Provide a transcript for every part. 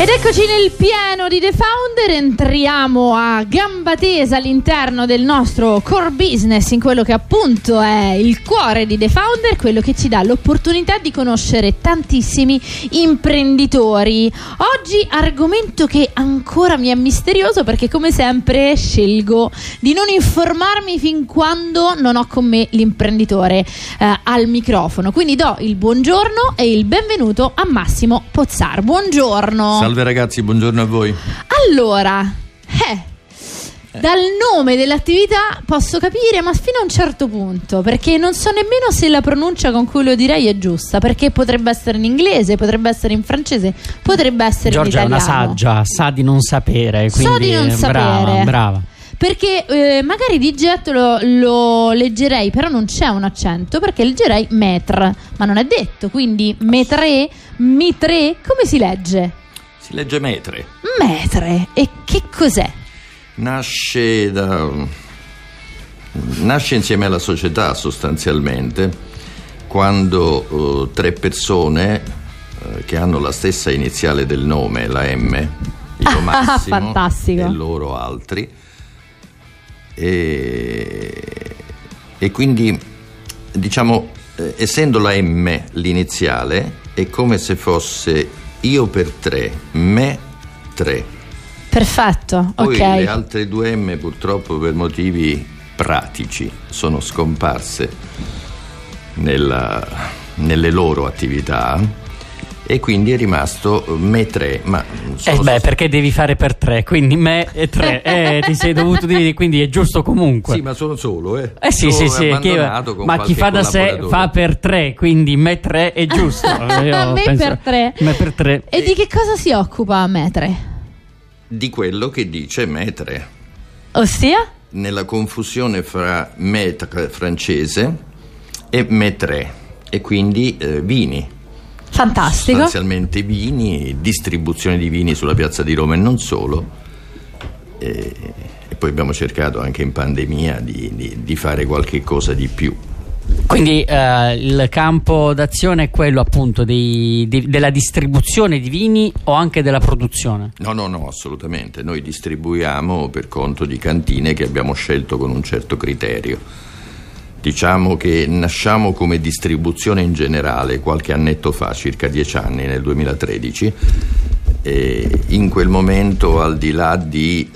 Ed eccoci nel pieno di The Founder, entriamo a gamba tesa all'interno del nostro core business, in quello che appunto è il cuore di The Founder, quello che ci dà l'opportunità di conoscere tantissimi imprenditori. Oggi argomento che ancora mi è misterioso, perché come sempre scelgo di non informarmi fin quando non ho con me l'imprenditore al microfono. Quindi do il buongiorno e il benvenuto a Massimo Pozzar. Buongiorno. Salve ragazzi, buongiorno a voi. Allora, dal nome dell'attività posso capire, ma fino a un certo punto, perché non so nemmeno se la pronuncia con cui lo direi è giusta, perché potrebbe essere in inglese, potrebbe essere in francese, potrebbe essere Giorgia in italiano. Giorgia è una saggia, sa di non sapere, quindi so di non sapere. Brava. Perché magari di getto lo leggerei, però non c'è un accento, perché leggerei Métré, ma non è detto, quindi Métré, Métré, come si legge? Si legge Métré. Métré, e che cos'è? Nasce insieme alla società, sostanzialmente, quando tre persone che hanno la stessa iniziale del nome, la M, io Massimo e loro altri, e quindi diciamo, essendo la M l'iniziale, è come se fosse io per tre, me tre. Perfetto. Poi ok, le altre due M purtroppo per motivi pratici sono scomparse nelle loro attività, e quindi è rimasto me tre. Ma perché devi fare per tre, quindi me e tre, ti sei dovuto dire, quindi è giusto comunque. Sì, ma sono solo sì, ma chi fa da sé fa per tre, quindi me tre è giusto. Me per tre. E di che cosa si occupa me tre? Di quello che dice me tre, ossia nella confusione fra me tre francese e me tre, e quindi vini. Fantastico. Sostanzialmente vini, distribuzione di vini sulla piazza di Roma e non solo, e poi abbiamo cercato anche in pandemia di fare qualche cosa di più. Quindi il campo d'azione è quello appunto della distribuzione di vini o anche della produzione? No, assolutamente, noi distribuiamo per conto di cantine che abbiamo scelto con un certo criterio. Diciamo che nasciamo come distribuzione in generale qualche annetto fa, circa 10 anni, nel 2013, e in quel momento, al di là di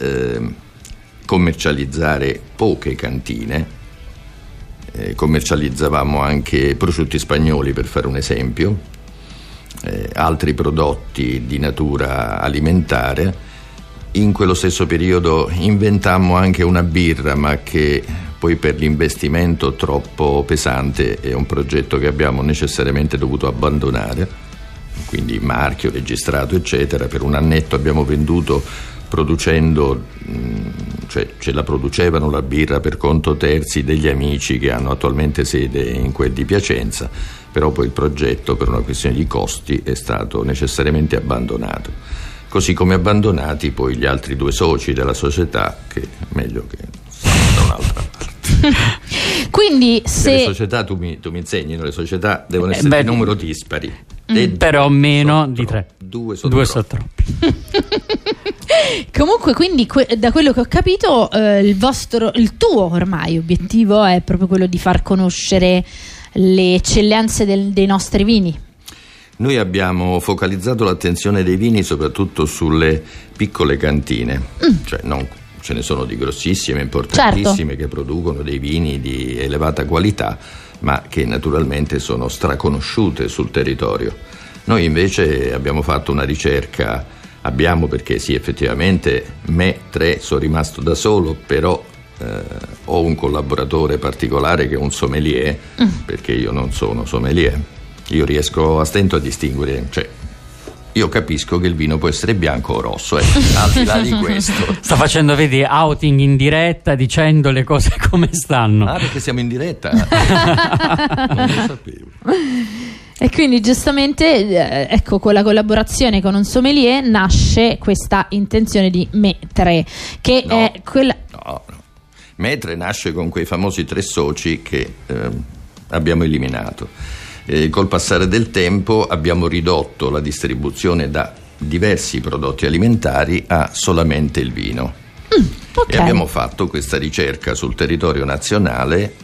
commercializzare poche cantine, commercializzavamo anche prosciutti spagnoli, per fare un esempio, altri prodotti di natura alimentare. In quello stesso periodo inventammo anche una birra, ma che poi per l'investimento troppo pesante è un progetto che abbiamo necessariamente dovuto abbandonare, quindi marchio registrato eccetera. Per un annetto abbiamo venduto producendo, cioè ce la producevano la birra per conto terzi degli amici che hanno attualmente sede in quel di Piacenza, però poi il progetto per una questione di costi è stato necessariamente abbandonato. Così come abbandonati poi gli altri due soci della società, che meglio che da un'altra parte. Quindi se le società, tu mi insegni, no? Le società devono essere di numero dispari, però meno di tre. Due sono troppi. Comunque, quindi da quello che ho capito, il tuo ormai obiettivo è proprio quello di far conoscere le eccellenze dei nostri vini. Noi abbiamo focalizzato l'attenzione dei vini soprattutto sulle piccole cantine, cioè non ce ne sono di grossissime, importantissime, certo, che producono dei vini di elevata qualità, ma che naturalmente sono straconosciute sul territorio. Noi invece abbiamo fatto una ricerca, perché sì, effettivamente me tre sono rimasto da solo, però ho un collaboratore particolare che è un sommelier, perché io non sono sommelier. Io riesco a stento a distinguere, cioè Io capisco che il vino può essere bianco o rosso, al di là di questo. Sta facendo, vedi, outing in diretta, dicendo le cose come stanno. Ah, perché siamo in diretta? Non lo sapevo. E quindi giustamente, ecco, con la collaborazione con un sommelier nasce questa intenzione di Métré, che no, è quella... No, no. Métré nasce con quei famosi 3 soci che abbiamo eliminato. Col passare del tempo abbiamo ridotto la distribuzione da diversi prodotti alimentari a solamente il vino. Okay. E abbiamo fatto questa ricerca sul territorio nazionale,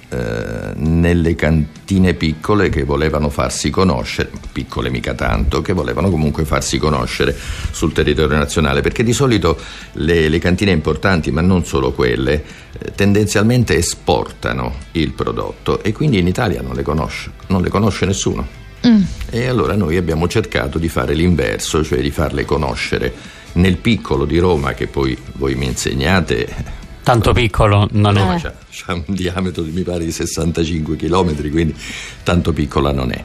nelle cantine piccole che volevano farsi conoscere, piccole mica tanto, che volevano comunque farsi conoscere sul territorio nazionale, perché di solito le cantine importanti, ma non solo quelle, tendenzialmente esportano il prodotto e quindi in Italia non le conosce nessuno. E allora noi abbiamo cercato di fare l'inverso, cioè di farle conoscere nel piccolo di Roma, che poi voi mi insegnate tanto piccolo non è. Roma c'ha un diametro mi pare di 65 chilometri, quindi tanto piccola non è.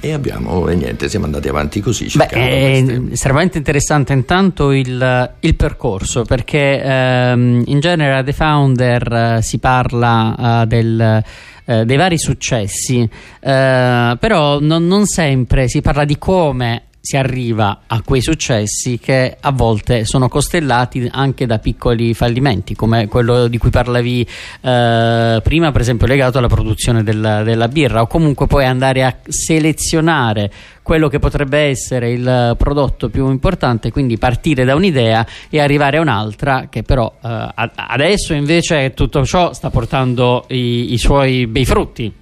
E abbiamo, e niente, siamo andati avanti così. Beh, è estremamente interessante intanto il percorso, perché in genere a The Founder si parla dei vari successi, però non sempre si parla di come si arriva a quei successi, che a volte sono costellati anche da piccoli fallimenti, come quello di cui parlavi prima, per esempio legato alla produzione della birra, o comunque poi andare a selezionare quello che potrebbe essere il prodotto più importante, quindi partire da un'idea e arrivare a un'altra, che però adesso invece tutto ciò sta portando i suoi bei frutti.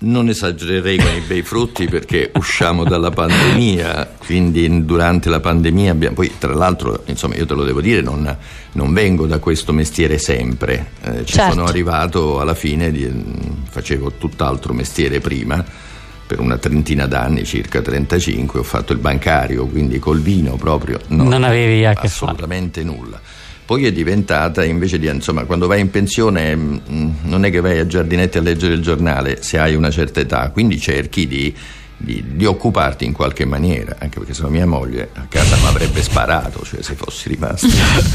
Non esagererei con i bei frutti, perché usciamo dalla pandemia, quindi durante la pandemia abbiamo, poi tra l'altro, insomma, io te lo devo dire, non vengo da questo mestiere sempre, ci certo. Sono arrivato alla fine, facevo tutt'altro mestiere prima, per una trentina d'anni, circa 35, ho fatto il bancario, quindi col vino proprio non avevi assolutamente nulla. Poi è diventata, invece di, insomma, quando vai in pensione non è che vai a Giardinetti a leggere il giornale se hai una certa età, quindi cerchi di occuparti in qualche maniera, anche perché sennò mia moglie a casa mi avrebbe sparato, cioè se fossi rimasto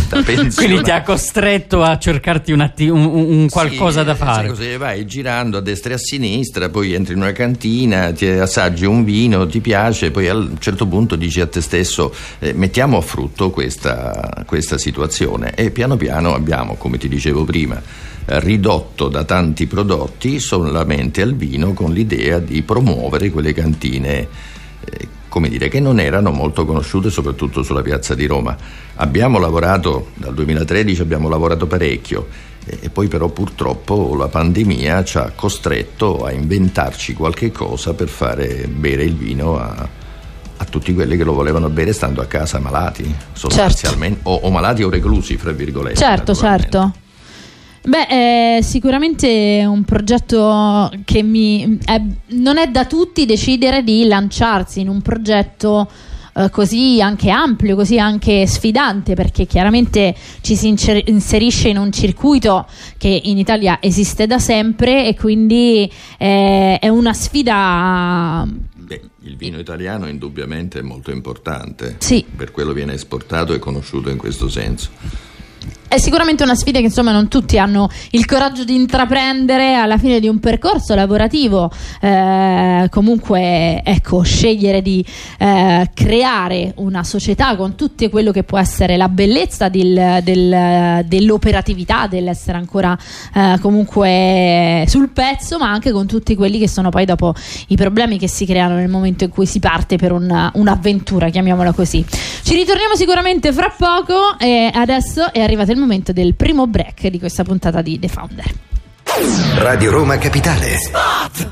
da pensione. Quindi ti ha costretto a cercarti un qualcosa, sì, da fare. Così vai girando a destra e a sinistra, poi entri in una cantina, ti assaggi un vino, ti piace, poi a un certo punto dici a te stesso mettiamo a frutto questa situazione, e piano piano abbiamo, come ti dicevo prima, ridotto da tanti prodotti solamente al vino, con l'idea di promuovere quelle cantine, come dire, che non erano molto conosciute, soprattutto sulla piazza di Roma. Abbiamo lavorato dal 2013, abbiamo lavorato parecchio, e poi però purtroppo la pandemia ci ha costretto a inventarci qualche cosa per fare bere il vino a tutti quelli che lo volevano bere stando a casa malati, sostanzialmente, certo. o malati o reclusi, fra virgolette. Certo. Beh, sicuramente è un progetto che non è da tutti decidere di lanciarsi in un progetto così anche ampio, così anche sfidante, perché chiaramente ci si inserisce in un circuito che in Italia esiste da sempre, e quindi è una sfida. Beh, il vino italiano indubbiamente è molto importante, sì. Per quello viene esportato e conosciuto in questo senso. È sicuramente una sfida che, insomma, non tutti hanno il coraggio di intraprendere alla fine di un percorso lavorativo. Comunque, ecco, scegliere di creare una società con tutto quello che può essere la bellezza dell'operatività, dell'essere ancora comunque sul pezzo, ma anche con tutti quelli che sono poi dopo i problemi che si creano nel momento in cui si parte per un'avventura, chiamiamola così. Ci ritorniamo sicuramente fra poco, e adesso è arrivato il momento del primo break di questa puntata di The Founder. Radio Roma Capitale. Spot!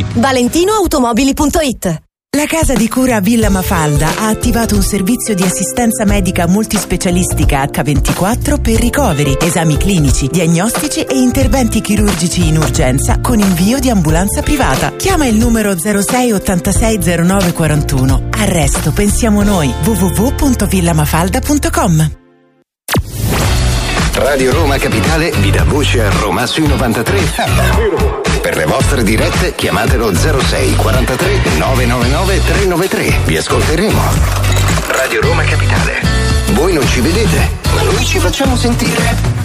ValentinoAutomobili.it La casa di cura Villa Mafalda ha attivato un servizio di assistenza medica multispecialistica H24 per ricoveri, esami clinici, diagnostici e interventi chirurgici in urgenza con invio di ambulanza privata. Chiama il numero 06 86 09 41. Al resto pensiamo noi. www.villamafalda.com. Radio Roma Capitale vi dà voce a Roma sui 93. Per le vostre dirette chiamatelo 06 43 999 393. Vi ascolteremo. Radio Roma Capitale. Voi non ci vedete, ma noi ci facciamo sentire.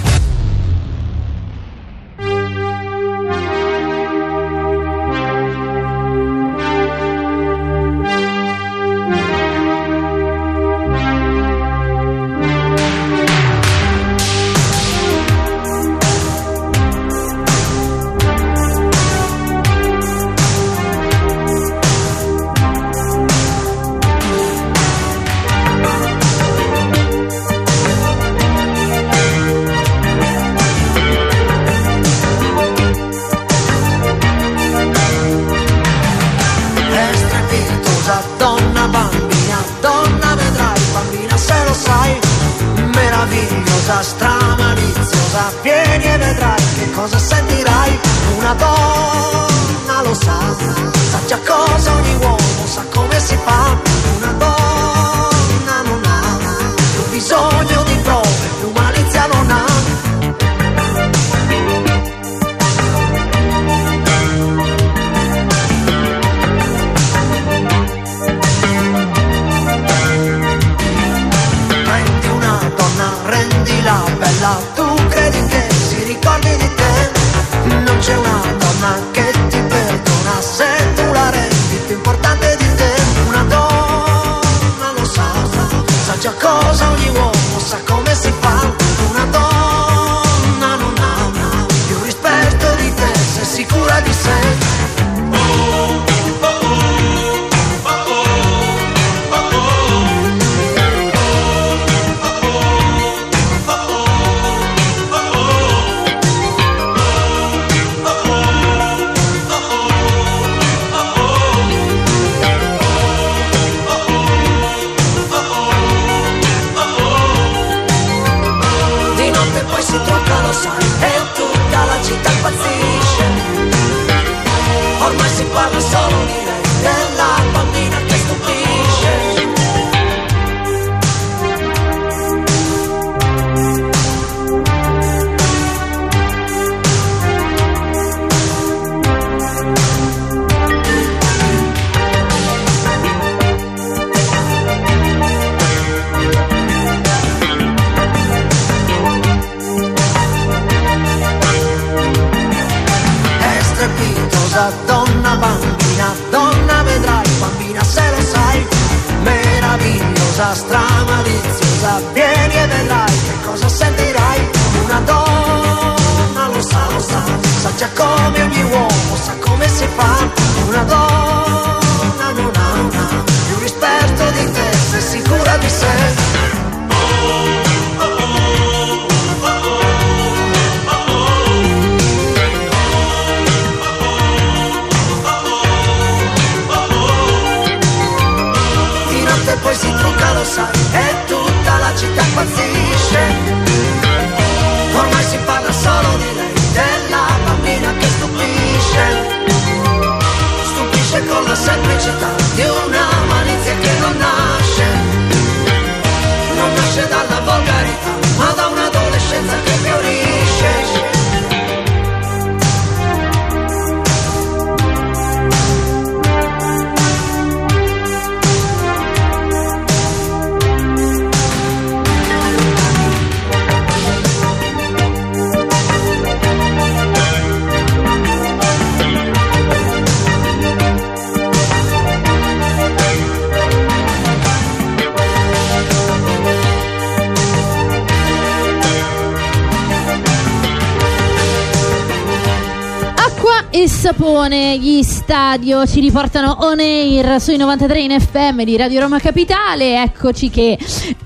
e Sapone. Gli Stadio ci riportano on air sui 93 in FM di Radio Roma Capitale. Eccoci che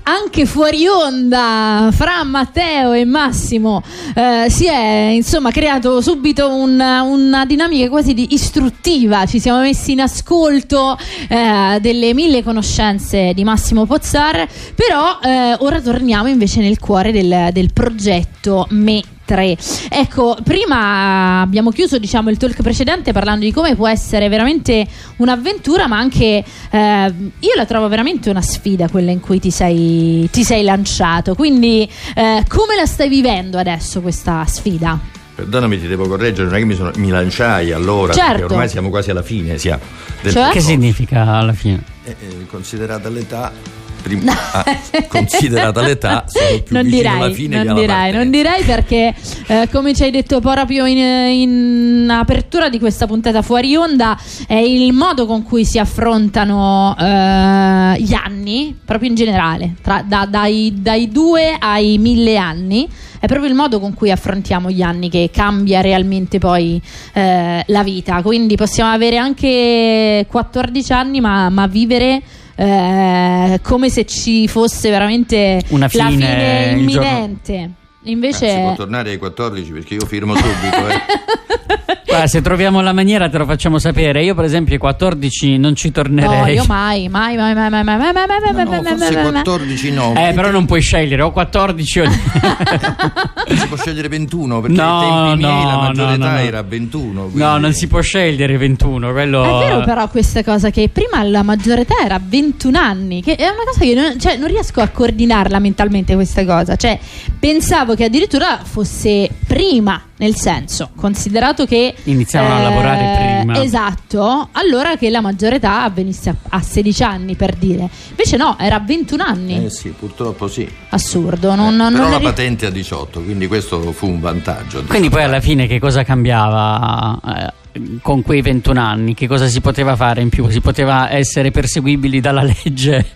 anche fuori onda fra Matteo e Massimo si è insomma creato subito una dinamica quasi di istruttiva. Ci siamo messi in ascolto delle mille conoscenze di Massimo Pozzar, però ora torniamo invece nel cuore del progetto Métré. Ecco, prima abbiamo chiuso diciamo il talk precedente parlando di come può essere veramente un'avventura, ma anche io la trovo veramente una sfida quella in cui ti sei lanciato, quindi come la stai vivendo adesso questa sfida? Perdonami, ti devo correggere, non è che mi lanciai allora, certo, perché ormai siamo quasi alla fine del cioè? Che significa alla fine? Considerata l'età considerata l'età sono più non vicino dirai, alla fine non dirai, non direi, perché come ci hai detto proprio in apertura di questa puntata fuori onda, è il modo con cui si affrontano gli anni proprio in generale, dai 2 ai 1000 anni, è proprio il modo con cui affrontiamo gli anni che cambia realmente poi la vita. Quindi possiamo avere anche 14 anni ma vivere come se ci fosse veramente una fine imminente. Invece si può tornare ai 14, perché io firmo subito Guarda, se troviamo la maniera te lo facciamo sapere. Io per esempio ai 14 non ci tornerei. No, io mai. Forse 14 no, però non puoi scegliere o 14 o si può scegliere 21, perché ai tempi miei la maggiore età era 21, quindi... No, non si può scegliere 21, quello... È vero, però questa cosa che prima la maggiore età era 21 anni, che è una cosa che non riesco a coordinarla mentalmente questa cosa. Cioè, pensavo che addirittura fosse prima, nel senso, considerato che iniziavano a lavorare prima. Esatto, allora che la maggiore età avvenisse a 16 anni, per dire. Invece no, era a 21 anni. Sì, purtroppo sì. Assurdo. Però la patente a 18, quindi questo fu un vantaggio. Quindi poi alla fine che cosa cambiava? Con quei 21 anni che cosa si poteva fare in più? Si poteva essere perseguibili dalla legge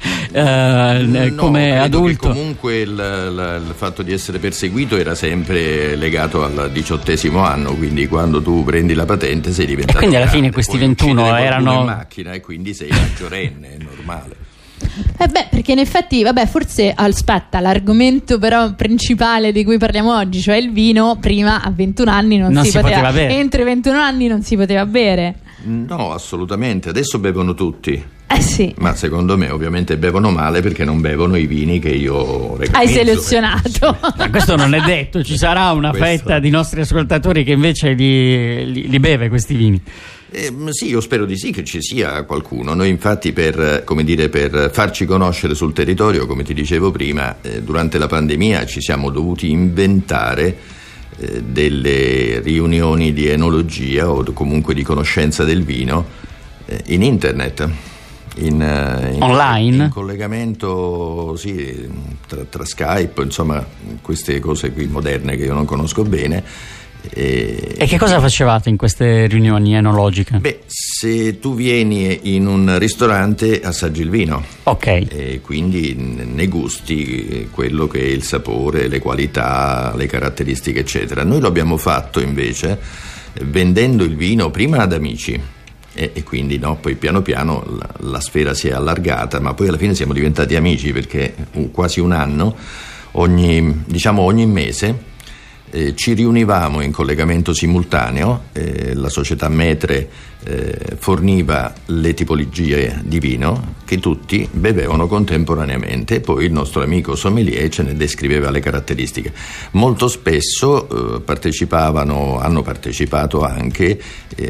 come adulto? Comunque il fatto di essere perseguito era sempre legato al 18° anno, quindi quando tu prendi la patente sei diventato, e quindi alla fine questi 21 erano in macchina e quindi sei maggiorenne, è normale. Perché in effetti, forse aspetta, l'argomento però principale di cui parliamo oggi, cioè il vino, prima a 21 anni non si poteva bere. Entro i 21 anni non si poteva bere. No, assolutamente, adesso bevono tutti. Sì. Ma secondo me ovviamente bevono male, perché non bevono i vini che io recomendo. Hai selezionato. Ma questo non è detto, ci sarà una fetta di nostri ascoltatori che invece li beve questi vini. Sì, io spero di sì, che ci sia qualcuno. Noi infatti per farci conoscere sul territorio, come ti dicevo prima, durante la pandemia ci siamo dovuti inventare delle riunioni di enologia o comunque di conoscenza del vino in internet, in online, in collegamento sì, tra Skype, insomma queste cose qui moderne che io non conosco bene. E che cosa facevate in queste riunioni enologiche? Se tu vieni in un ristorante assaggi il vino, ok, e quindi ne gusti quello che è il sapore, le qualità, le caratteristiche eccetera. Noi lo abbiamo fatto invece vendendo il vino prima ad amici e quindi poi piano piano la sfera si è allargata, ma poi alla fine siamo diventati amici, perché quasi un anno ogni mese ci riunivamo in collegamento simultaneo. La società Métré forniva le tipologie di vino che tutti bevevano contemporaneamente, poi il nostro amico sommelier ce ne descriveva le caratteristiche. Molto spesso hanno partecipato anche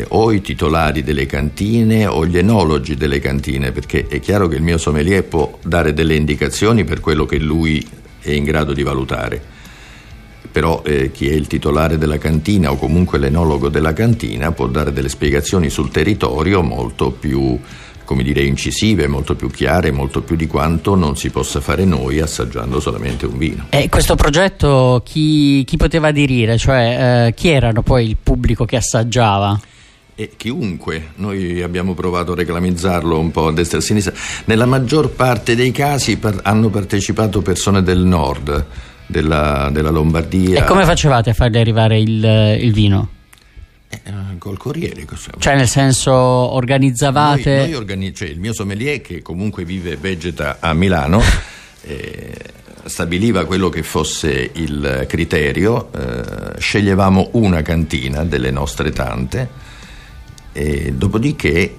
o i titolari delle cantine o gli enologi delle cantine, perché è chiaro che il mio sommelier può dare delle indicazioni per quello che lui è in grado di valutare, però chi è il titolare della cantina o comunque l'enologo della cantina può dare delle spiegazioni sul territorio molto più, come dire, incisive, molto più chiare, molto più di quanto non si possa fare noi assaggiando solamente un vino. E questo progetto chi poteva aderire? Cioè chi erano poi il pubblico che assaggiava? E chiunque. Noi abbiamo provato a reclamizzarlo un po' a destra e a sinistra. Nella maggior parte dei casi hanno partecipato persone del nord, della Lombardia. E come facevate a fargli arrivare il vino? Col Corriere, cioè nel senso organizzavate? Noi cioè, il mio sommelier, che comunque vive e vegeta a Milano, stabiliva quello che fosse il criterio, sceglievamo una cantina delle nostre tante e dopodiché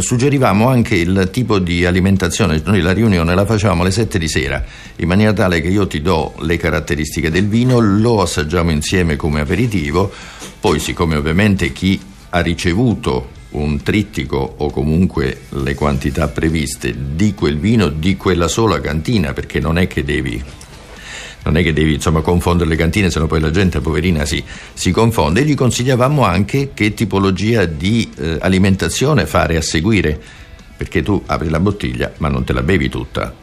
suggerivamo anche il tipo di alimentazione. Noi la riunione la facevamo alle 7 di sera, in maniera tale che io ti do le caratteristiche del vino, lo assaggiamo insieme come aperitivo, poi siccome ovviamente chi ha ricevuto un trittico o comunque le quantità previste di quel vino, di quella sola cantina, perché non è che devi insomma confondere le cantine, sennò poi la gente poverina si confonde, e gli consigliavamo anche che tipologia di alimentazione fare a seguire, perché tu apri la bottiglia ma non te la bevi tutta.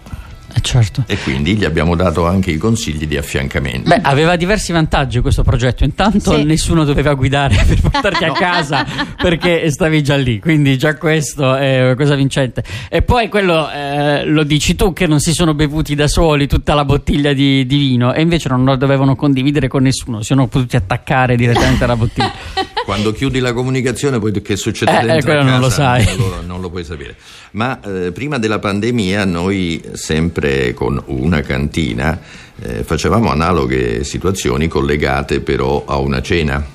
Certo. E quindi gli abbiamo dato anche i consigli di affiancamento. Beh, aveva diversi vantaggi questo progetto. Intanto sì, nessuno doveva guidare per portarti a casa perché stavi già lì, quindi già questo è una cosa vincente. E poi quello lo dici tu, che non si sono bevuti da soli tutta la bottiglia di vino, e invece non lo dovevano condividere con nessuno, si sono potuti attaccare direttamente alla bottiglia. Quando chiudi la comunicazione, poi che succede dentro a casa non lo sai. Allora non lo puoi sapere. Ma prima della pandemia noi, sempre con una cantina, facevamo analoghe situazioni collegate però a una cena.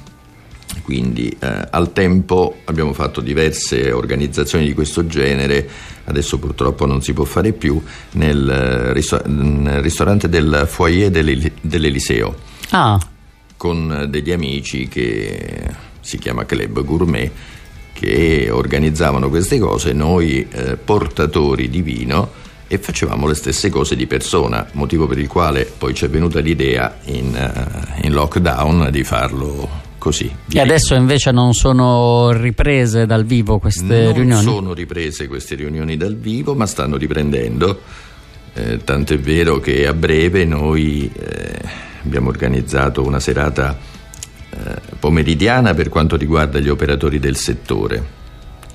Quindi al tempo abbiamo fatto diverse organizzazioni di questo genere, adesso purtroppo non si può fare più, nel ristorante del foyer dell'Eliseo. Ah. Con degli amici che si chiama Club Gourmet, che organizzavano queste cose, noi portatori di vino, e facevamo le stesse cose di persona, motivo per il quale poi ci è venuta l'idea in lockdown di farlo così. E adesso invece non sono riprese dal vivo queste riunioni? Non sono riprese queste riunioni dal vivo, ma stanno riprendendo, tant'è vero che a breve noi abbiamo organizzato una serata pomeridiana per quanto riguarda gli operatori del settore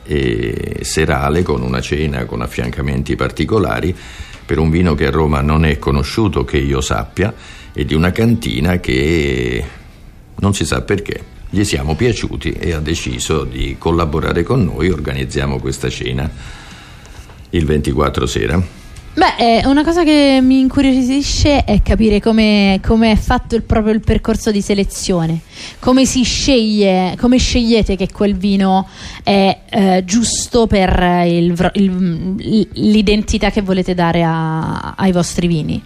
e serale con una cena con affiancamenti particolari per un vino che a Roma non è conosciuto che io sappia, e di una cantina che non si sa perché gli siamo piaciuti e ha deciso di collaborare con noi. Organizziamo questa cena il 24 sera. Beh, una cosa che mi incuriosisce è capire come è fatto il percorso di selezione, come si sceglie, come scegliete che quel vino è giusto per l'identità che volete dare ai vostri vini.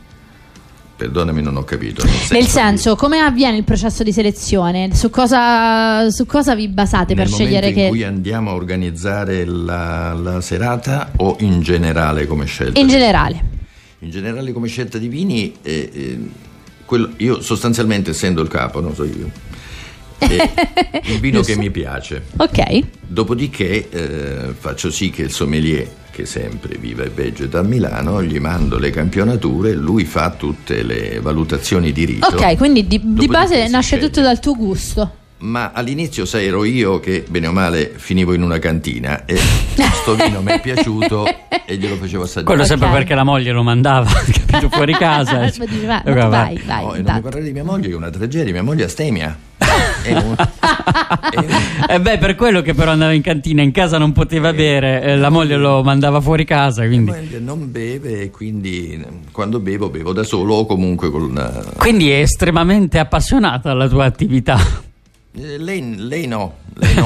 Perdonami, non ho capito. Nel senso, come avviene il processo di selezione? Su cosa vi basate per scegliere che... Nel momento in cui andiamo a organizzare la serata, o in generale come scelta? In generale come scelta di vini, io sostanzialmente, essendo il capo, non so io, il vino che mi piace. Ok. Dopodiché faccio sì che il sommelier, che sempre vive e vegeta a Milano, gli mando le campionature, lui fa tutte le valutazioni di rito. Ok, quindi di base nasce tutto dal tuo gusto. Ma all'inizio ero io che bene o male finivo in una cantina e questo vino mi è piaciuto e glielo facevo assaggiare. Quello sempre perché la moglie lo mandava, capito, fuori casa. Poi dice, vai. No, e non mi parlare di mia moglie, che è una tragedia, mia moglie astemia. Beh, per quello che però andava in cantina, in casa non poteva bere, la moglie lo mandava fuori casa, quindi non beve, e quindi quando bevo da solo o comunque con una... Quindi è estremamente appassionata alla tua attività. Lei non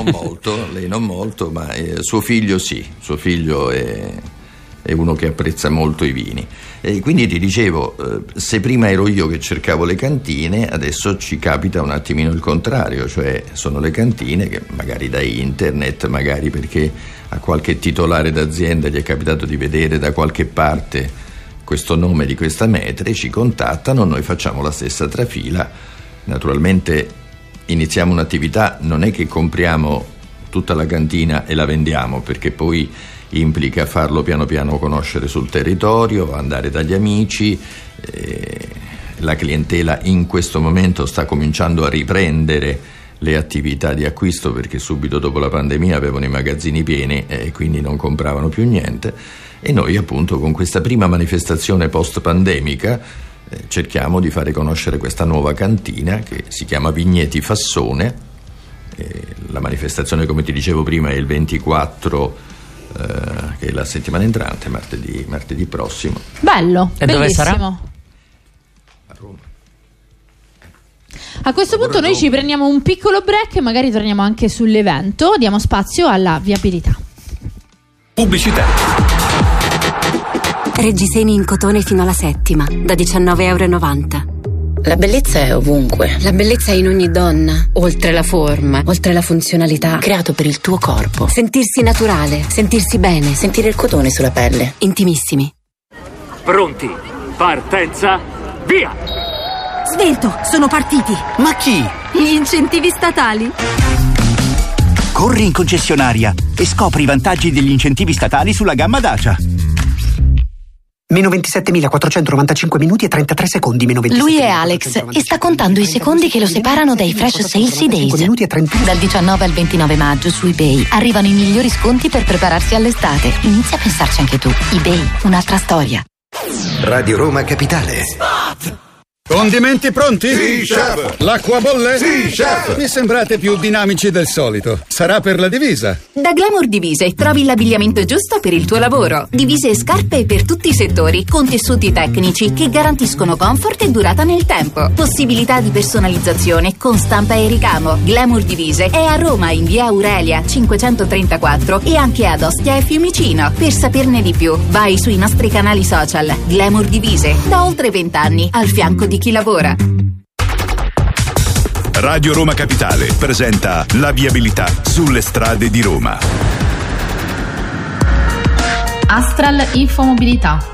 molto, ma suo figlio sì, suo figlio è uno che apprezza molto i vini. E quindi ti dicevo, se prima ero io che cercavo le cantine, adesso ci capita un attimino il contrario, cioè sono le cantine che magari da internet, magari perché a qualche titolare d'azienda gli è capitato di vedere da qualche parte questo nome di questa Métré, ci contattano, noi facciamo la stessa trafila. Naturalmente iniziamo un'attività, non è che compriamo tutta la cantina e la vendiamo, perché poi implica farlo piano piano conoscere sul territorio, andare dagli amici, la clientela in questo momento sta cominciando a riprendere le attività di acquisto, perché subito dopo la pandemia avevano i magazzini pieni e quindi non compravano più niente, e noi appunto con questa prima manifestazione post pandemica cerchiamo di fare conoscere questa nuova cantina che si chiama Vigneti Fassone, La manifestazione, come ti dicevo prima, è il 24, che è la settimana entrante, martedì prossimo. Bello, e bellissimo. Dove sarà? A questo punto noi ci prendiamo un piccolo break e magari torniamo anche sull'evento. Diamo spazio alla viabilità. Pubblicità. Reggiseni in cotone fino alla settima, da 19,90 €. La bellezza è ovunque. La bellezza è in ogni donna, oltre la forma, oltre la funzionalità. Creato per il tuo corpo. Sentirsi naturale, sentirsi bene, sentire il cotone sulla pelle. Intimissimi. Pronti? Partenza, via! Svelto, sono partiti. Ma chi? Gli incentivi statali. Corri in concessionaria e scopri i vantaggi degli incentivi statali sulla gamma Dacia. Meno 27.495 minuti e 33 secondi. Lui è Alex e sta contando i secondi che lo separano dai Flash Sales Days. Dal 19 al 29 maggio su eBay arrivano i migliori sconti per prepararsi all'estate. Inizia a pensarci anche tu. eBay, un'altra storia. Radio Roma Capitale. Spot! Condimenti pronti? Sì, chef! L'acqua bolle? Sì, chef! Mi sembrate più dinamici del solito. Sarà per la divisa. Da Glamour Divise trovi l'abbigliamento giusto per il tuo lavoro. Divise e scarpe per tutti i settori, con tessuti tecnici che garantiscono comfort e durata nel tempo. Possibilità di personalizzazione con stampa e ricamo. Glamour Divise è a Roma in via Aurelia 534 e anche ad Ostia e Fiumicino. Per saperne di più, vai sui nostri canali social. Glamour Divise, da oltre 20 anni al fianco di chi lavora. Radio Roma Capitale presenta la viabilità sulle strade di Roma. Astral Infomobilità.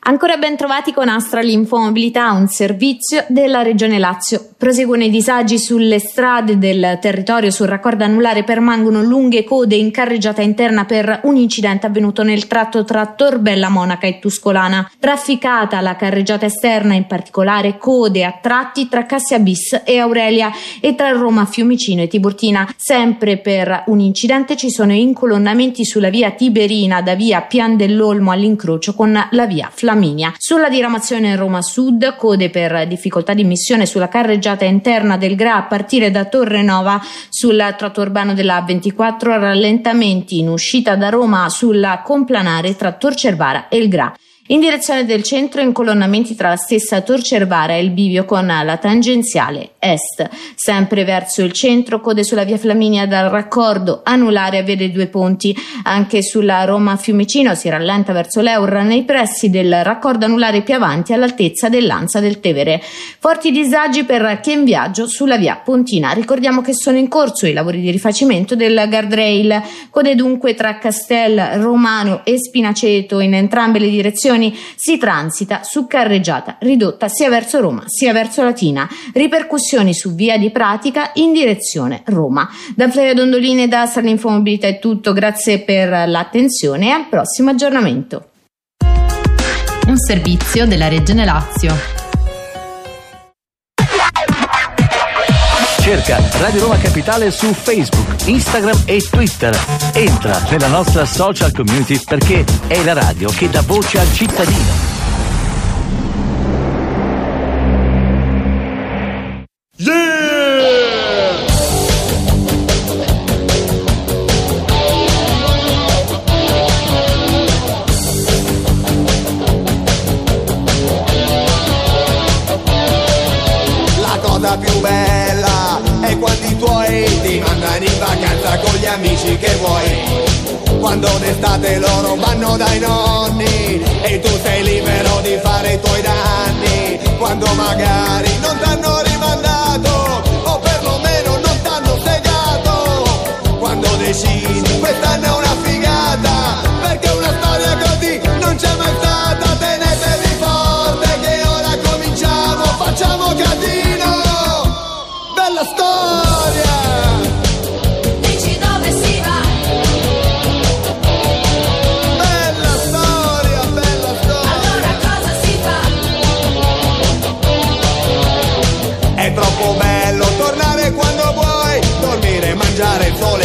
Ancora ben trovati con Astral Infomobilità, un servizio della Regione Lazio. Proseguono i disagi sulle strade del territorio. Sul raccordo anulare permangono lunghe code in carreggiata interna per un incidente avvenuto nel tratto tra Torbella Monaca e Tuscolana. Trafficata la carreggiata esterna, in particolare code a tratti tra Cassia Bis e Aurelia e tra Roma Fiumicino e Tiburtina. Sempre per un incidente ci sono incolonnamenti sulla via Tiberina da via Pian dell'Olmo all'incrocio con la via Flaminia. Sulla diramazione Roma Sud, code per difficoltà di immissione sulla carreggiata interna del GRA a partire da Torrenova sul tratto urbano della A24, rallentamenti in uscita da Roma sulla Complanare tra Tor Cervara e il GRA. In direzione del centro, incolonnamenti tra la stessa Tor Cervara e il bivio con la tangenziale est. Sempre verso il centro, code sulla via Flaminia dal raccordo anulare a via dei Due Ponti. Anche sulla Roma Fiumicino si rallenta verso l'Eura nei pressi del raccordo anulare più avanti all'altezza dell'Ansa del Tevere. Forti disagi per chi è in viaggio sulla via Pontina. Ricordiamo che sono in corso i lavori di rifacimento del guardrail. Code dunque tra Castel Romano e Spinaceto in entrambe le direzioni. Si transita su carreggiata ridotta sia verso Roma sia verso Latina. Ripercussioni su via di Pratica in direzione Roma. Da Flavia Dondolini e da Astral Infomobilità è tutto, grazie per l'attenzione e al prossimo aggiornamento. Un servizio della Regione Lazio. Cerca Radio Roma Capitale su Facebook, Instagram e Twitter. Entra nella nostra social community perché è la radio che dà voce al cittadino. Che vuoi, quando d'estate loro vanno dai nonni e tu sei libero di fare i tuoi danni, quando magari non t'hanno rimandato o perlomeno non t'hanno segato, quando decidi quest'anno è una figata, perché una storia così non c'è mai stata. Tenetevi forte che ora cominciamo, facciamo casino, bella storia.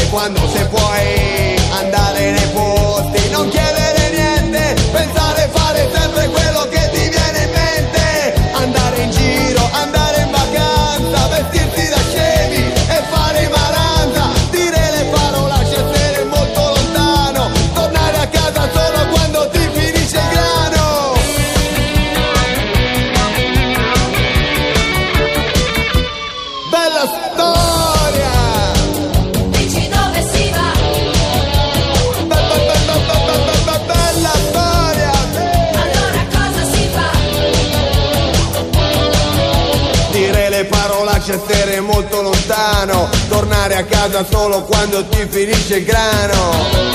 Quando se puoi andare nei posti, non chiedere niente, pensare e fare sempre quello che ti viene in mente, andare in giro, andare in vacanza, vestirti da scemi, scettare molto lontano, tornare a casa solo quando ti finisce il grano.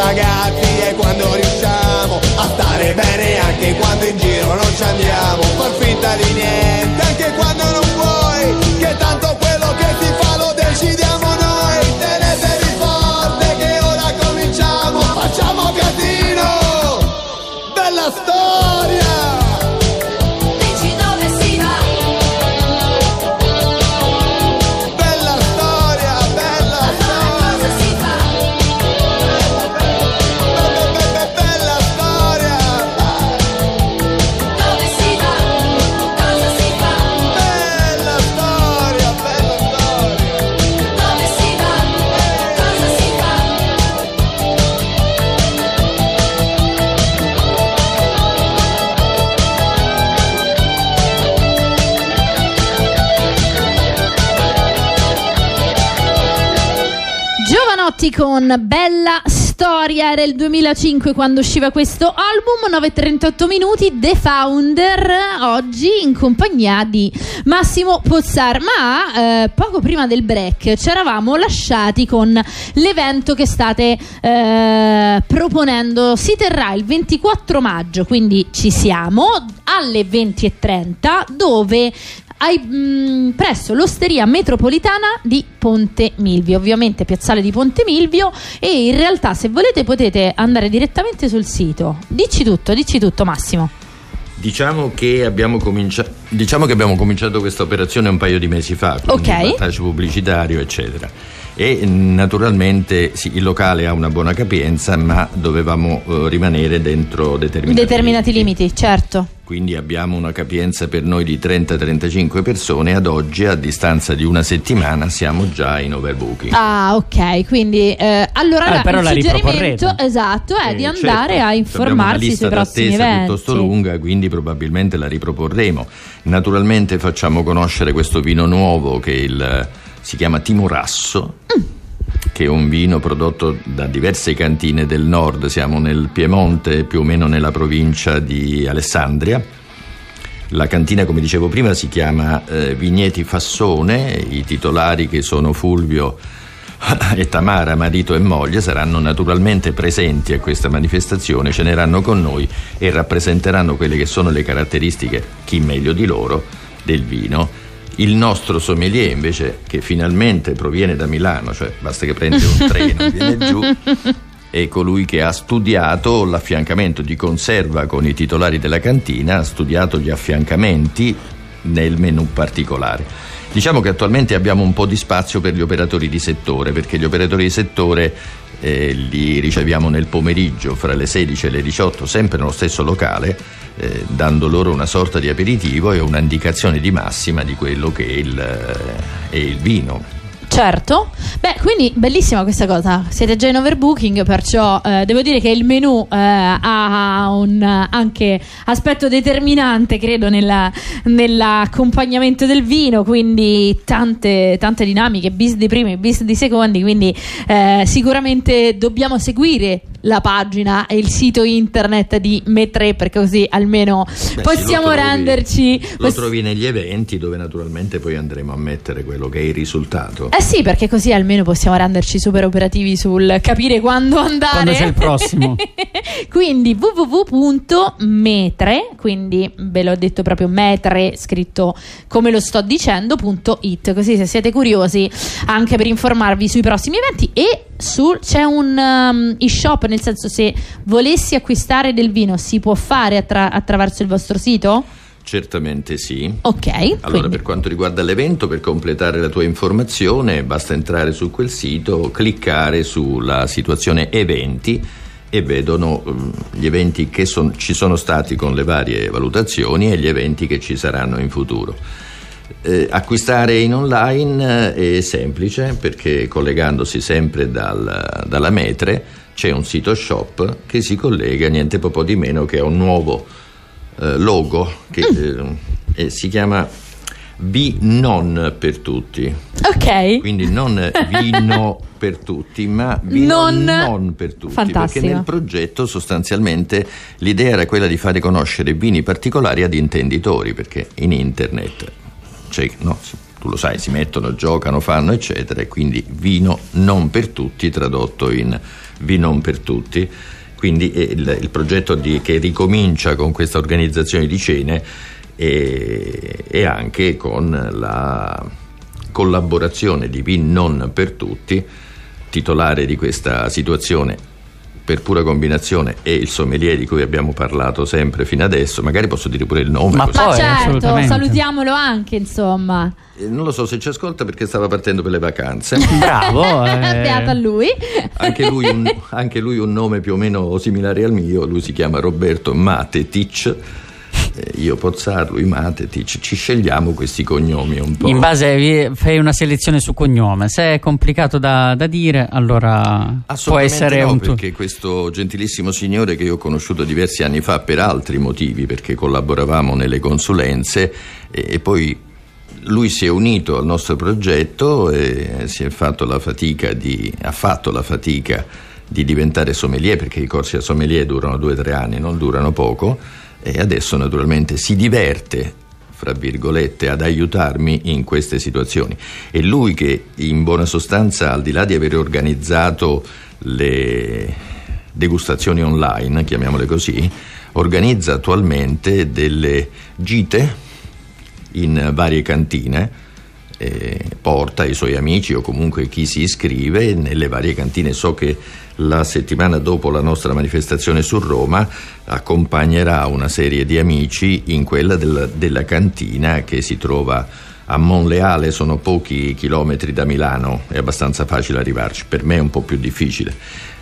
Ragazzi, è quando riusciamo a stare bene anche quando in giro non ci andiamo, far finta di niente anche quando non vuoi, che tanto quello che ti fa lo decidiamo noi. Tenetevi forte che ora cominciamo, facciamo casino, bella storia. Con Bella Storia, era il 2005 quando usciva questo album. 9:38 minuti, The Founder, oggi in compagnia di Massimo Pozzar. Ma poco prima del break ci eravamo lasciati con l'evento che state proponendo. Si terrà il 24 maggio, quindi ci siamo, alle 20:30, dove presso l'osteria metropolitana di Ponte Milvio, ovviamente piazzale di Ponte Milvio, e in realtà se volete potete andare direttamente sul sito. Dici tutto Massimo. Diciamo che abbiamo cominciato questa operazione un paio di mesi fa con un vantaggio pubblicitario eccetera, e naturalmente sì, il locale ha una buona capienza, ma dovevamo rimanere dentro determinati limiti, certo. Quindi abbiamo una capienza per noi di 30-35 persone, ad oggi a distanza di una settimana siamo già in overbooking. Ah, ok, quindi allora il suggerimento esatto è di andare a informarsi sui prossimi eventi. Abbiamo una lista d'attesa piuttosto lunga, quindi probabilmente la riproporremo. Naturalmente facciamo conoscere questo vino nuovo che si chiama Timorasso, che è un vino prodotto da diverse cantine del nord. Siamo nel Piemonte, più o meno nella provincia di Alessandria. La cantina, come dicevo prima, si chiama Vigneti Fassone. I titolari, che sono Fulvio e Tamara, marito e moglie, saranno naturalmente presenti a questa manifestazione, ceneranno con noi e rappresenteranno quelle che sono le caratteristiche, chi meglio di loro, del vino. Il nostro sommelier invece, che finalmente proviene da Milano, cioè basta che prende un treno e viene giù, è colui che ha studiato l'affiancamento di conserva con i titolari della cantina, ha studiato gli affiancamenti nel menù particolare. Diciamo che attualmente abbiamo un po' di spazio per gli operatori di settore, perché gli operatori di settore li riceviamo nel pomeriggio fra le 16 e le 18, sempre nello stesso locale, dando loro una sorta di aperitivo e un'indicazione di massima di quello che è il vino. Certo, beh, quindi bellissima questa cosa, siete già in overbooking, perciò devo dire che il menù ha un anche aspetto determinante, credo, nell'accompagnamento del vino, quindi tante dinamiche, bis di primi, bis di secondi, quindi sicuramente dobbiamo seguire la pagina e il sito internet di Métré, perché così almeno possiamo renderci. Lo trovi negli eventi, dove naturalmente poi andremo a mettere quello che è il risultato. Eh sì, perché così almeno possiamo renderci super operativi sul capire quando andare. Quando c'è il prossimo. Quindi www.metre, quindi ve l'ho detto proprio Métré, scritto come lo sto dicendo.it, così se siete curiosi anche per informarvi sui prossimi eventi. E c'è un e-shop, nel senso, se volessi acquistare del vino si può fare attraverso il vostro sito? Certamente sì. Ok. Allora, quindi, per quanto riguarda l'evento, per completare la tua informazione basta entrare su quel sito, cliccare sulla situazione eventi e vedono gli eventi che ci sono stati con le varie valutazioni e gli eventi che ci saranno in futuro. Acquistare in online è semplice, perché collegandosi sempre dalla Métré c'è un sito shop che si collega niente poco di meno che a un nuovo logo che si chiama Vinon per tutti. Ok. Quindi non vino per tutti, ma Vinon per tutti. Fantastico. Perché nel progetto sostanzialmente l'idea era quella di fare conoscere vini particolari ad intenditori, perché in internet c'è, no, tu lo sai, si mettono, giocano, fanno eccetera, e quindi vino non per tutti tradotto in Vinon per tutti. Quindi il progetto che ricomincia con questa organizzazione di cene e anche con la collaborazione di Vinon per tutti, titolare di questa situazione per pura combinazione, e il sommelier di cui abbiamo parlato sempre fino adesso. Magari posso dire pure il nome? Ma certo, salutiamolo anche, insomma. Non lo so se ci ascolta, perché stava partendo per le vacanze. Bravo, beato a lui. Anche lui un nome più o meno similare al mio. Lui si chiama Roberto Matetic, io Pozzar, lui Matetic. Ci scegliamo questi cognomi un po'. In base, fai una selezione su cognome. Se è complicato da dire, allora può essere no, perché questo gentilissimo signore, che io ho conosciuto diversi anni fa per altri motivi, perché collaboravamo nelle consulenze, e poi lui si è unito al nostro progetto e ha fatto la fatica di diventare sommelier, perché i corsi a sommelier durano 2 o 3 anni, non durano poco, e adesso naturalmente si diverte, fra virgolette, ad aiutarmi in queste situazioni. È lui che in buona sostanza, al di là di aver organizzato le degustazioni online, chiamiamole così, organizza attualmente delle gite in varie cantine, porta i suoi amici o comunque chi si iscrive nelle varie cantine. So che la settimana dopo la nostra manifestazione su Roma accompagnerà una serie di amici in quella della cantina che si trova a Monleale, sono pochi chilometri da Milano, è abbastanza facile arrivarci, per me è un po' più difficile.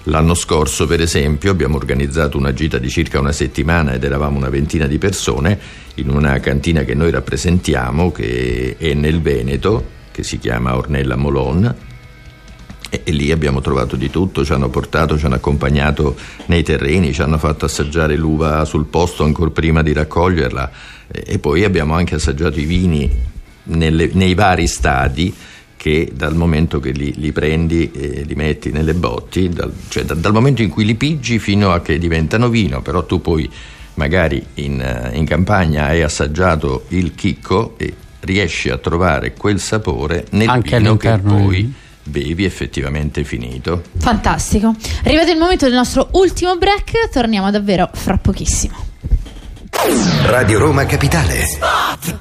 L'anno scorso, per esempio, abbiamo organizzato una gita di circa 1 settimana ed eravamo 20 di persone in una cantina che noi rappresentiamo, che è nel Veneto, che si chiama Ornella Molon, e lì abbiamo trovato di tutto, ci hanno portato, ci hanno accompagnato nei terreni, ci hanno fatto assaggiare l'uva sul posto ancora prima di raccoglierla, e poi abbiamo anche assaggiato i vini nei vari stadi, che dal momento che li prendi e li metti nelle botti, dal momento in cui li piggi fino a che diventano vino. Però tu poi magari in campagna hai assaggiato il chicco e riesci a trovare quel sapore nel anche vino che poi bevi effettivamente finito. Fantastico. È arrivato il momento del nostro ultimo break, torniamo davvero fra pochissimo. Radio Roma Capitale. Spot!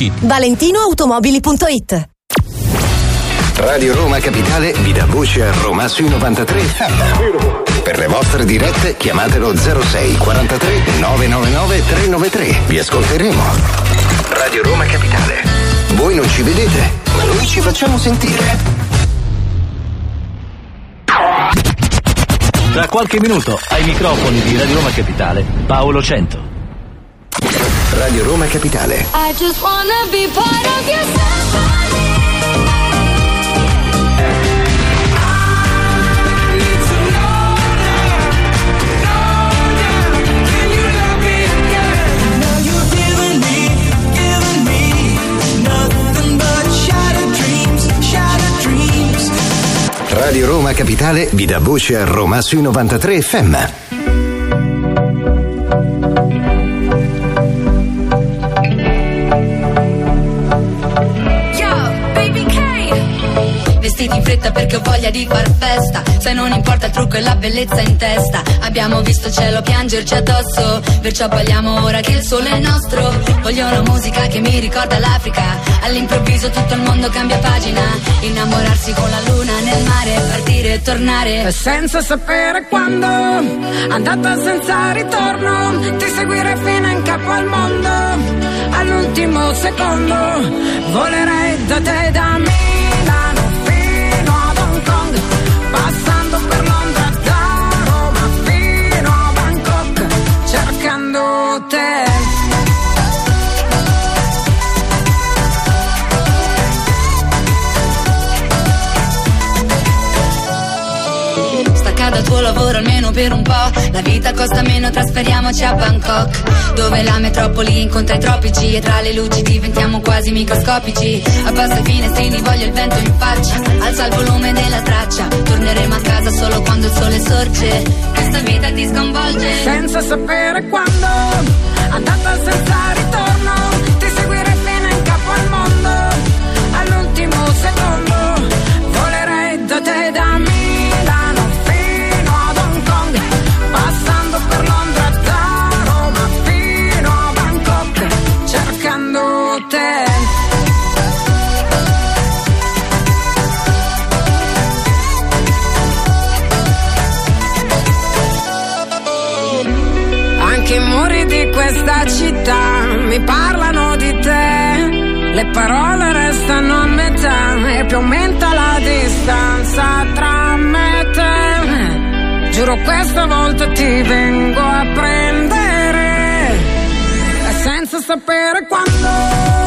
ValentinoAutomobili.it. Radio Roma Capitale vi dà voce a Roma sui 93. Per le vostre dirette chiamatelo 06 43 999 393. Vi ascolteremo. Radio Roma Capitale. Voi non ci vedete, ma noi ci facciamo sentire. Tra qualche minuto ai microfoni di Radio Roma Capitale Paolo Cento. Radio Roma Capitale. I just wanna be part of your symphony. I need to know now. Can you love me again? Now you're giving me nothing but shattered dreams. Radio Roma Capitale vi dà voce a Roma sui 93 FM. fretta perché ho voglia di far festa. Se non importa il trucco e la bellezza in testa, abbiamo visto il cielo piangerci addosso, perciò balliamo ora che il sole è nostro. Voglio una musica che mi ricorda l'Africa, all'improvviso tutto il mondo cambia pagina. Innamorarsi con la luna nel mare, partire e tornare, e senza sapere quando, andata senza ritorno, ti seguire fino in capo al mondo, all'ultimo secondo, volerei da te e da me. Lavoro almeno per un po', la vita costa meno, trasferiamoci a Bangkok, dove la metropoli incontra i tropici e tra le luci diventiamo quasi microscopici. Abbassa i finestrini, voglio il vento in faccia, alza il volume della traccia, torneremo a casa solo quando il sole sorge, questa vita ti sconvolge. Senza sapere quando, andata senza ritorno, ti seguire fino in capo al mondo, all'ultimo secondo, volerei da te e da me. Anche i muri di questa città mi parlano di te, le parole restano a metà e più aumenta la distanza tra me e te. Giuro questa volta ti vengo a prendere, e senza sapere quando.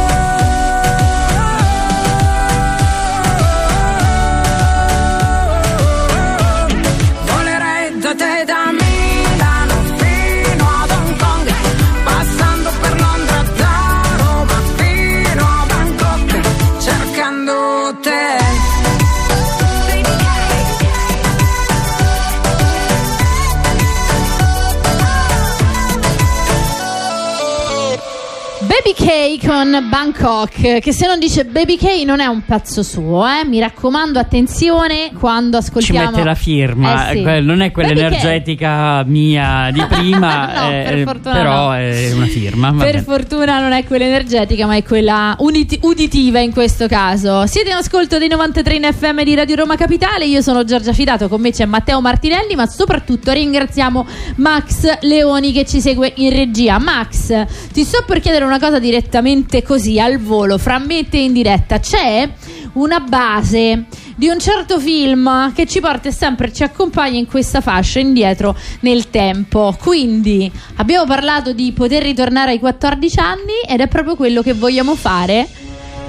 Baby K con Bangkok, che se non dice Baby K non è un pezzo suo, eh? Mi raccomando, attenzione quando ascoltiamo. Ci mette la firma, sì. Non è quella Baby energetica K. mia di prima, no, per però no. È una firma. Per bene. Fortuna non è quella energetica, ma è quella uditiva in questo caso. Siete in ascolto dei 93 in FM di Radio Roma Capitale, io sono Giorgia Fidato, con me c'è Matteo Martinelli, ma soprattutto ringraziamo Max Leoni che ci segue in regia. Max, ti sto per chiedere una cosa direttamente così al volo, fra mette in diretta. C'è una base di un certo film che ci porta sempre, ci accompagna in questa fascia indietro nel tempo, quindi abbiamo parlato di poter ritornare ai 14 anni ed è proprio quello che vogliamo fare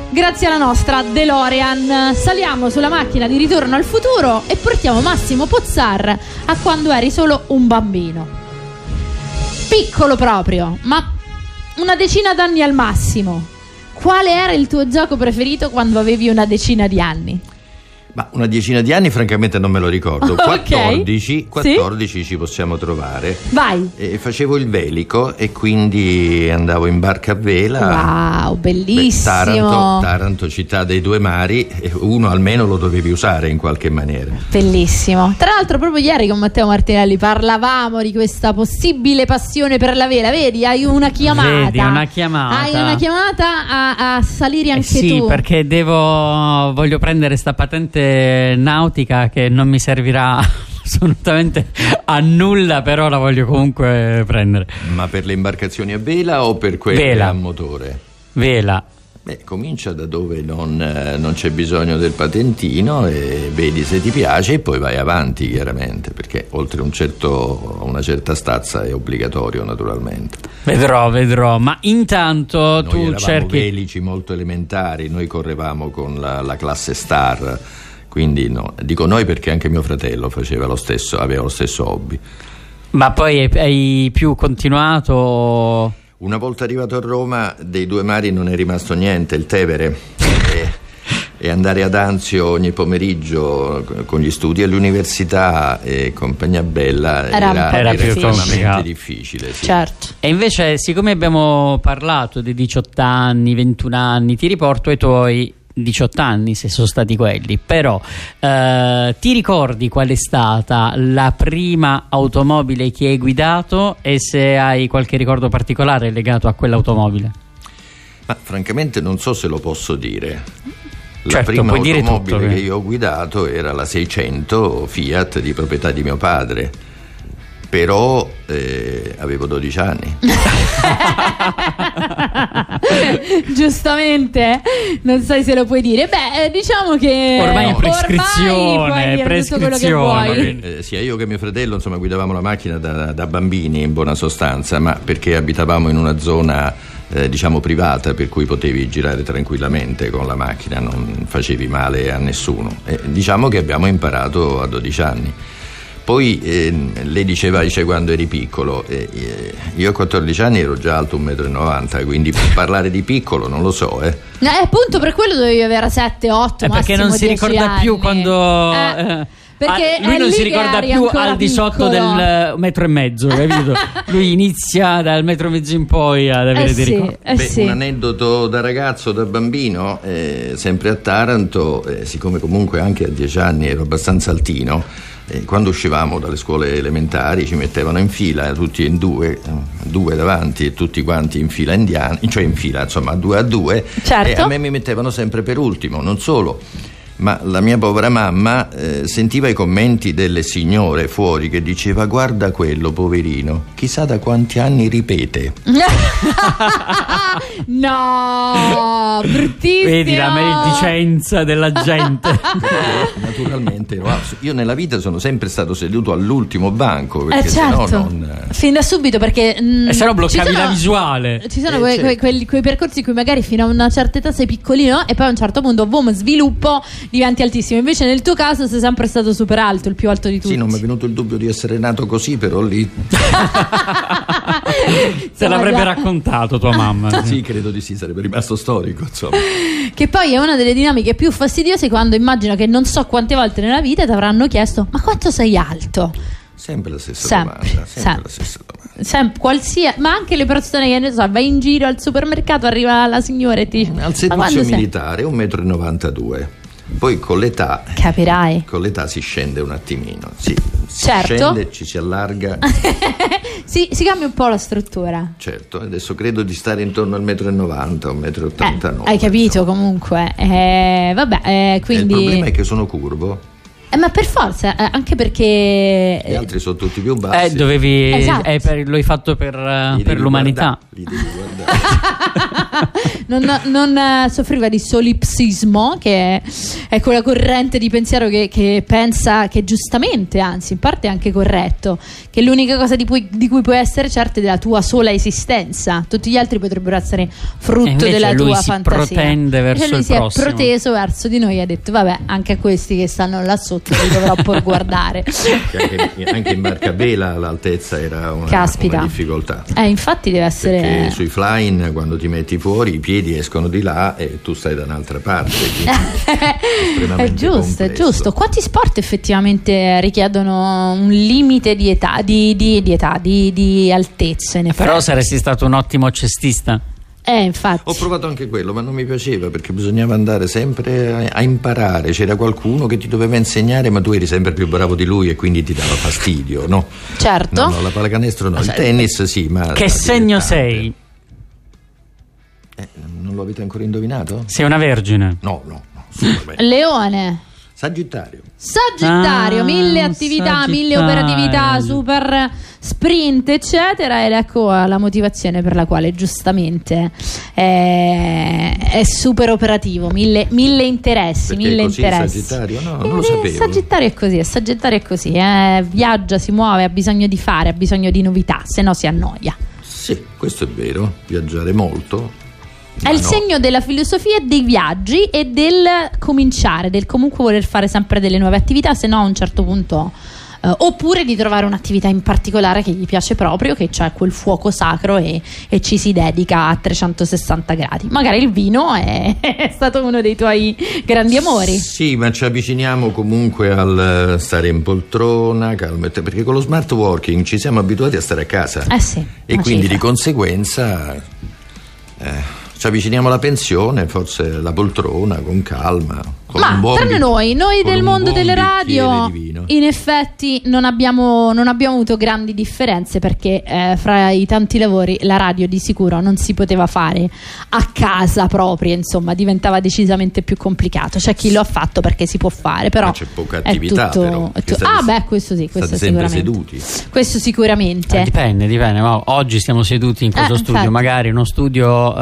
grazie alla nostra DeLorean. Saliamo sulla macchina di ritorno al futuro e portiamo Massimo Pozzar a quando eri solo un bambino, piccolo proprio, ma una decina d'anni al massimo. Quale era il tuo gioco preferito quando avevi una decina di anni? Ma una decina di anni francamente non me lo ricordo. 14 ci possiamo trovare. Vai. Facevo il velico e quindi andavo in barca a vela. Wow, bellissimo. Taranto, città dei due mari, uno almeno lo dovevi usare in qualche maniera. Bellissimo. Tra l'altro proprio ieri con Matteo Martinelli parlavamo di questa possibile passione per la vela. Vedi, hai una chiamata. Hai una chiamata a salire anche tu. Sì, perché voglio prendere sta patente nautica che non mi servirà assolutamente a nulla, però la voglio comunque prendere. Ma per le imbarcazioni a vela o per quelle a motore? Vela. Beh, comincia da dove non c'è bisogno del patentino e vedi se ti piace e poi vai avanti, chiaramente, perché oltre una certa stazza è obbligatorio, naturalmente. Vedrò, ma intanto noi tu cerchi. Noi velici molto elementari, noi correvamo con la classe Star, quindi no. Dico noi perché anche mio fratello faceva lo stesso, aveva lo stesso hobby. Ma poi hai più continuato? Una volta arrivato a Roma dei due mari non è rimasto niente, il Tevere e andare ad Anzio ogni pomeriggio con gli studi all'università e compagnia bella era estremamente difficile, sì. Certo. E invece, siccome abbiamo parlato di 18 anni, 21 anni, ti riporto ai tuoi 18 anni, se sono stati quelli, però ti ricordi qual è stata la prima automobile che hai guidato e se hai qualche ricordo particolare legato a quell'automobile? Ma francamente non so se lo posso dire. La prima automobile che io ho guidato era la 600 Fiat di proprietà di mio padre, però avevo 12 anni. Giustamente, non sai se lo puoi dire. Beh, diciamo che ormai è prescrizione. Sia io che mio fratello, insomma, guidavamo la macchina da bambini, in buona sostanza, ma perché abitavamo in una zona diciamo privata, per cui potevi girare tranquillamente con la macchina, non facevi male a nessuno. Diciamo che abbiamo imparato a 12 anni. Poi lei diceva quando eri piccolo, io a 14 anni ero già alto 1,90 m, quindi parlare di piccolo non lo so. No, appunto per quello dovevi avere 7-8 perché non si ricorda anni. Più quando... Perché lui non si ricorda più al di sotto del 1,5 m, capito? Lui inizia dal 1,5 m in poi ad avere dei ricordi. Un aneddoto da ragazzo, da bambino, sempre a Taranto, siccome comunque anche a 10 anni ero abbastanza altino, quando uscivamo dalle scuole elementari ci mettevano in fila, tutti in due davanti e tutti quanti in fila indiana, cioè in fila, insomma, 2 a 2, certo. E a me mi mettevano sempre per ultimo, non solo, ma la mia povera mamma sentiva i commenti delle signore fuori che diceva: guarda quello poverino, chissà da quanti anni ripete. No, bruttissimo. Vedi la maledicenza della gente. Naturalmente io nella vita sono sempre stato seduto all'ultimo banco, perché certo. Sennò non... fin da subito, perché e se no bloccavi la visuale. Ci sono quei percorsi in cui magari fino a una certa età sei piccolino e poi a un certo punto boom, sviluppo, diventi altissimo. Invece nel tuo caso sei sempre stato super alto, il più alto di tutti. Sì, non mi è venuto il dubbio di essere nato così, però lì te l'avrebbe raccontato tua mamma. Sì, credo di sì, sarebbe rimasto storico, insomma. Che poi è una delle dinamiche più fastidiose, quando immagino che non so quante volte nella vita ti avranno chiesto: ma quanto sei alto? Sempre la stessa domanda, sempre la stessa domanda. Sempre, qualsiasi, ma anche le persone che, ne so, vai in giro al supermercato, arriva la signora e ti dice: al servizio militare 1,92 m. Poi con l'età, capirai, con l'età si scende un attimino, si certo. Scende, ci si allarga. si cambia un po' la struttura. Certo, adesso credo di stare intorno al 1,90 m o 1,89 m. Hai capito, insomma. Comunque quindi... il problema è che sono curvo. Ma per forza, anche perché gli altri sono tutti più bassi. Dovevi esatto. Lo hai fatto per l'umanità. Non soffriva di solipsismo, che è quella corrente di pensiero che pensa, che giustamente, anzi in parte è anche corretto, che l'unica cosa di cui puoi essere certo è della tua sola esistenza. Tutti gli altri potrebbero essere frutto della tua fantasia. Lui si è proteso verso di noi e ha detto: vabbè, anche a questi che stanno là sotto li dovrò poi guardare. Anche in Barcabela l'altezza era una difficoltà. Infatti deve essere, perché sui fly-in, quando ti metti fuori, i piedi escono di là e tu stai da un'altra parte. È giusto, complesso. È giusto. Quanti sport effettivamente richiedono un limite di età, di altezze? Però saresti stato un ottimo cestista. Infatti. Ho provato anche quello, ma non mi piaceva, perché bisognava andare sempre a imparare. C'era qualcuno che ti doveva insegnare, ma tu eri sempre più bravo di lui e quindi ti dava fastidio, no? Certo. No, la pallacanestro no, il tennis sì, ma... Che segno sei? Non lo avete ancora indovinato? Sei una vergine? No, super bene. Leone. Sagittario, mille attività, mille operatività, super sprint, eccetera. Ed ecco la motivazione per la quale giustamente è super operativo, mille interessi. Perché mille è così interessi. Sagittario? No, non lo sapevo. Sagittario è così, viaggia, si muove, ha bisogno di fare, ha bisogno di novità, se no si annoia. Sì, questo è vero, viaggiare molto. È il segno della filosofia dei viaggi e del cominciare, del comunque voler fare sempre delle nuove attività, se no a un certo punto oppure di trovare un'attività in particolare che gli piace proprio, che c'è quel fuoco sacro e ci si dedica a 360 gradi. Magari il vino è stato uno dei tuoi grandi amori. Sì, ma ci avviciniamo comunque al stare in poltrona, perché con lo smart working ci siamo abituati a stare a casa. Sì, e quindi cifra. Di conseguenza ci avviciniamo alla pensione, forse la poltrona con calma, con noi del mondo delle radio in effetti non abbiamo avuto grandi differenze, perché fra i tanti lavori la radio di sicuro non si poteva fare a casa propria, insomma diventava decisamente più complicato. C'è chi lo ha fatto perché si può fare, però c'è poca attività, è tutto, però. Questo sì, questo sicuramente, seduti. Questo sicuramente dipende, ma oggi stiamo seduti in questo studio, infatti. Magari uno studio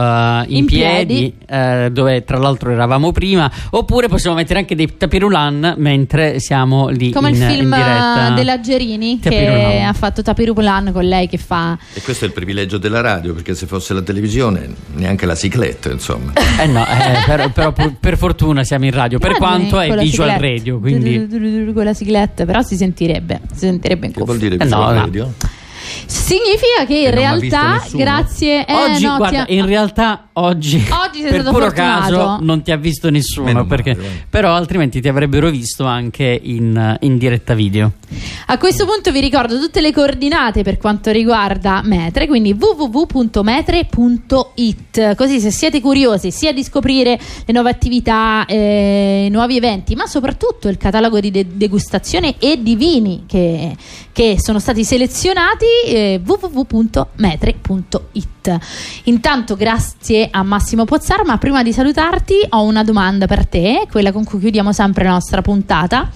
in piedi, dove tra l'altro eravamo prima, oppure possiamo mettere anche dei tapirulan mentre siamo lì come in diretta, come il film della Gerini che ha fatto tapirulan con lei che fa, e questo è il privilegio della radio, perché se fosse la televisione neanche la cicletta, insomma. Però per fortuna siamo in radio, per quanto è visual radio, quindi con la cicletta però si sentirebbe in cuffia. Che vuol dire visual radio? Significa che in realtà oggi sei per stato puro fortunato. Caso non ti ha visto nessuno, però altrimenti ti avrebbero visto anche in diretta video. A questo punto vi ricordo tutte le coordinate per quanto riguarda Métré, quindi www.metre.it, così se siete curiosi sia di scoprire le nuove attività, nuovi eventi, ma soprattutto il catalogo di degustazione e di vini che sono stati selezionati, www.metre.it. Intanto grazie a Massimo Pozzar, ma prima di salutarti ho una domanda per te, quella con cui chiudiamo sempre la nostra puntata.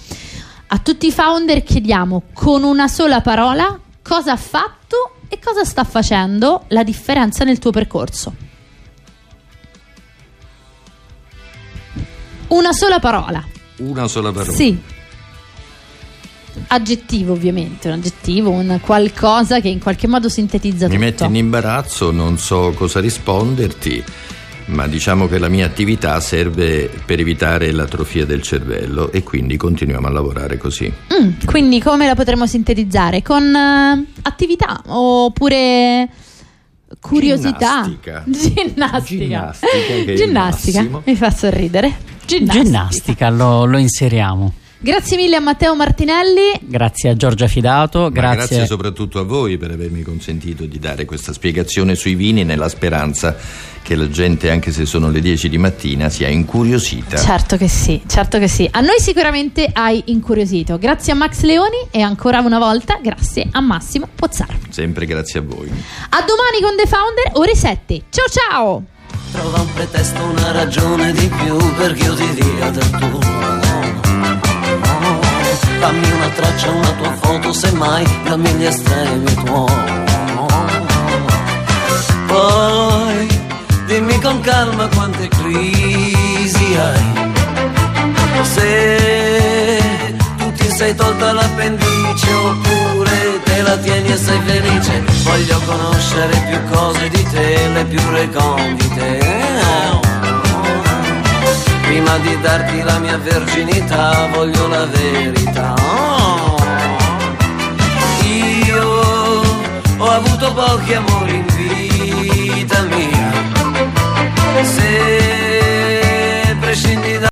A tutti i founder chiediamo con una sola parola cosa ha fatto e cosa sta facendo la differenza nel tuo percorso. Una sola parola. Sì. Aggettivo, ovviamente, un aggettivo, un qualcosa che in qualche modo sintetizza tutto. Mi metti in imbarazzo, non so cosa risponderti, ma diciamo che la mia attività serve per evitare l'atrofia del cervello e quindi continuiamo a lavorare così. Quindi come la potremmo sintetizzare? Con attività oppure curiosità? Ginnastica. Mi fa sorridere. Ginnastica lo inseriamo. Grazie mille a Matteo Martinelli. Grazie a Giorgia Fidato. Grazie soprattutto a voi per avermi consentito di dare questa spiegazione sui vini, nella speranza che la gente, anche se sono le 10 di mattina, sia incuriosita. Certo che sì. A noi sicuramente hai incuriosito. Grazie a Max Leoni e ancora una volta grazie a Massimo Pozzar. Sempre grazie a voi. A domani con The Founder, ore 7. Ciao. Trova un pretesto, una ragione di più perché io ti dia del tuo. Dammi una traccia, una tua foto, semmai dammi gli estremi tuoi. Poi dimmi con calma quante crisi hai. Se tu ti sei tolta l'appendice oppure te la tieni e sei felice. Voglio conoscere più cose di te, le più recondite. Prima di darti la mia verginità voglio la verità. Io ho avuto pochi amori in vita mia. Se prescindi da